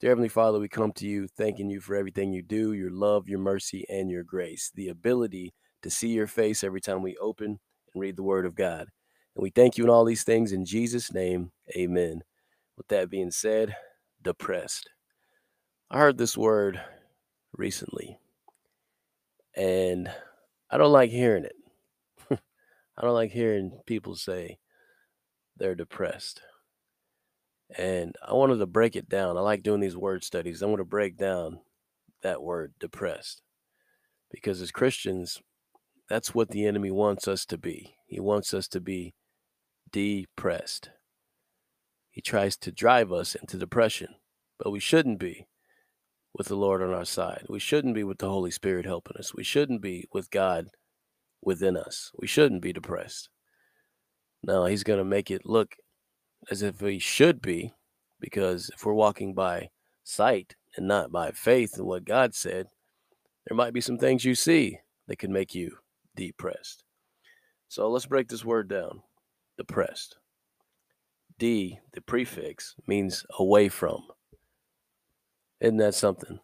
Dear Heavenly Father, we come to you thanking you for everything you do, your love, your mercy, and your grace, the ability to see your face every time we open and read the Word of God. And we thank you in all these things in Jesus' name, amen. With that being said, depressed. I heard this word recently, and I don't like hearing it. I don't like hearing people say they're depressed. And I wanted to break it down. I like doing these word studies. I want to break down that word depressed, because as Christians, that's what the enemy wants us to be. He wants us to be depressed. He tries to drive us into depression, but we shouldn't be with the Lord on our side. We shouldn't be with the Holy Spirit helping us. We shouldn't be with God within us. We shouldn't be depressed. Now, he's going to make it look as if we should be, because if we're walking by sight and not by faith in what God said, there might be some things you see that can make you depressed. So let's break this word down. Depressed. D, the prefix, means away from. Isn't that something?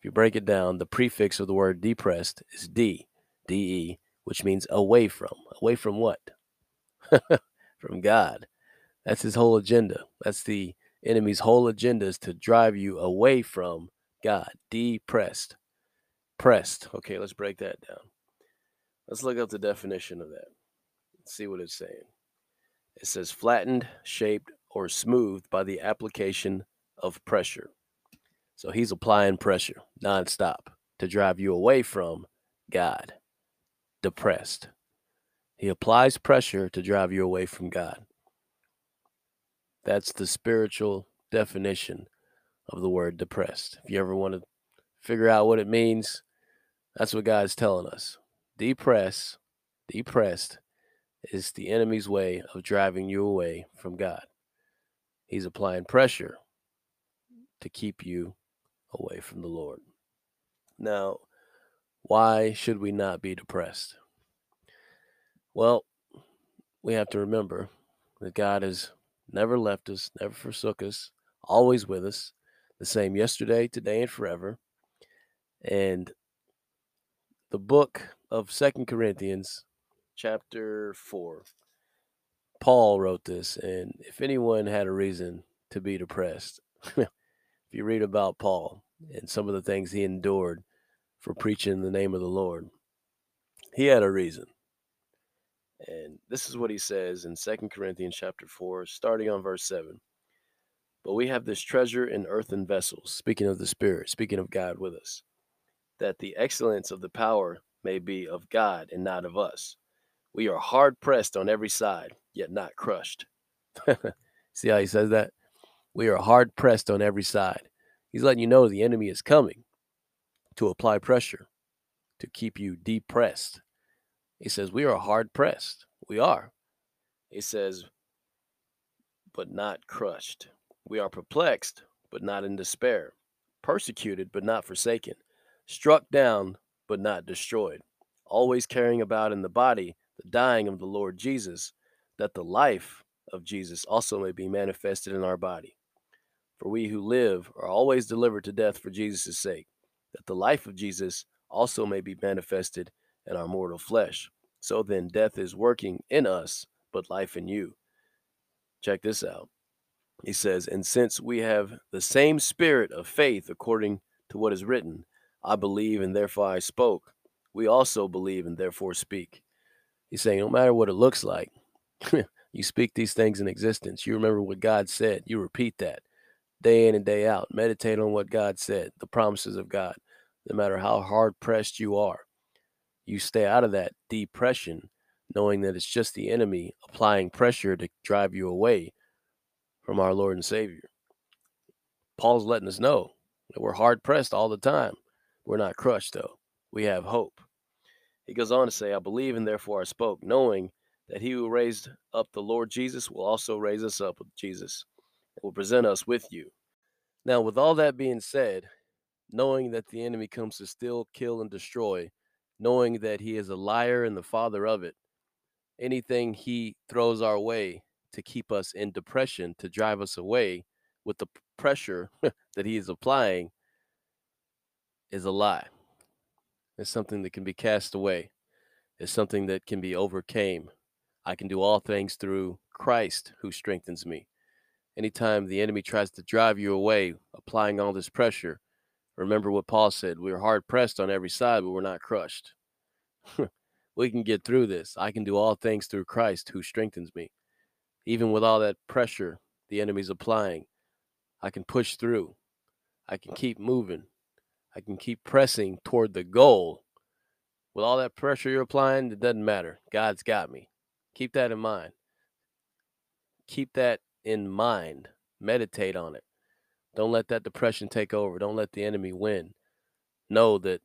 If you break it down, the prefix of the word depressed is D, D-E, which means away from. Away from what? From God. That's his whole agenda. That's the enemy's whole agenda, is to drive you away from God. Depressed. Pressed. Okay, let's break that down. Let's look up the definition of that. Let's see what it's saying. It says flattened, shaped, or smoothed by the application of pressure. So he's applying pressure nonstop to drive you away from God. Depressed. He applies pressure to drive you away from God. That's the spiritual definition of the word depressed. If you ever want to figure out what it means, that's what God's telling us. Depressed is the enemy's way of driving you away from God. He's applying pressure to keep you away from the Lord. Now, why should we not be depressed? Well, we have to remember that God is never left us, never forsook us, always with us, the same yesterday, today, and forever. And the book of 2 Corinthians, chapter 4, Paul wrote this, and if anyone had a reason to be depressed, if you read about Paul and some of the things he endured for preaching the name of the Lord, he had a reason. And this is what he says in 2 Corinthians chapter 4, starting on verse 7. But we have this treasure in earthen vessels, speaking of the Spirit, speaking of God with us, that the excellence of the power may be of God and not of us. We are hard pressed on every side, yet not crushed. See how he says that? We are hard pressed on every side. He's letting you know the enemy is coming to apply pressure to keep you depressed. He says, we are hard pressed. We are. He says, but not crushed. We are perplexed, but not in despair. Persecuted, but not forsaken. Struck down, but not destroyed. Always carrying about in the body the dying of the Lord Jesus, that the life of Jesus also may be manifested in our body. For we who live are always delivered to death for Jesus' sake, that the life of Jesus also may be manifested in our mortal flesh. So then death is working in us, but life in you. Check this out. He says, and since we have the same spirit of faith, according to what is written, I believe and therefore I spoke. We also believe and therefore speak. He's saying, no matter what it looks like, you speak these things in existence. You remember what God said. You repeat that day in and day out. Meditate on what God said, the promises of God, no matter how hard pressed you are. You stay out of that depression, knowing that it's just the enemy applying pressure to drive you away from our Lord and Savior. Paul's letting us know that we're hard pressed all the time. We're not crushed, though. We have hope. He goes on to say, I believe and therefore I spoke, knowing that he who raised up the Lord Jesus will also raise us up with Jesus and will present us with you. Now, with all that being said, knowing that the enemy comes to steal, kill, and destroy, knowing that he is a liar and the father of it, anything he throws our way to keep us in depression, to drive us away with the pressure that he is applying is a lie. It's something that can be cast away. It's something that can be overcame. I can do all things through Christ who strengthens me. Anytime the enemy tries to drive you away, applying all this pressure, remember what Paul said, we're hard pressed on every side, but we're not crushed. We can get through this. I can do all things through Christ who strengthens me. Even with all that pressure the enemy's applying, I can push through. I can keep moving. I can keep pressing toward the goal. With all that pressure you're applying, it doesn't matter. God's got me. Keep that in mind. Keep that in mind. Meditate on it. Don't let that depression take over. Don't let the enemy win. Know that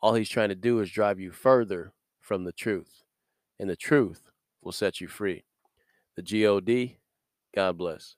all he's trying to do is drive you further from the truth, and the truth will set you free. The G-O-D, God bless.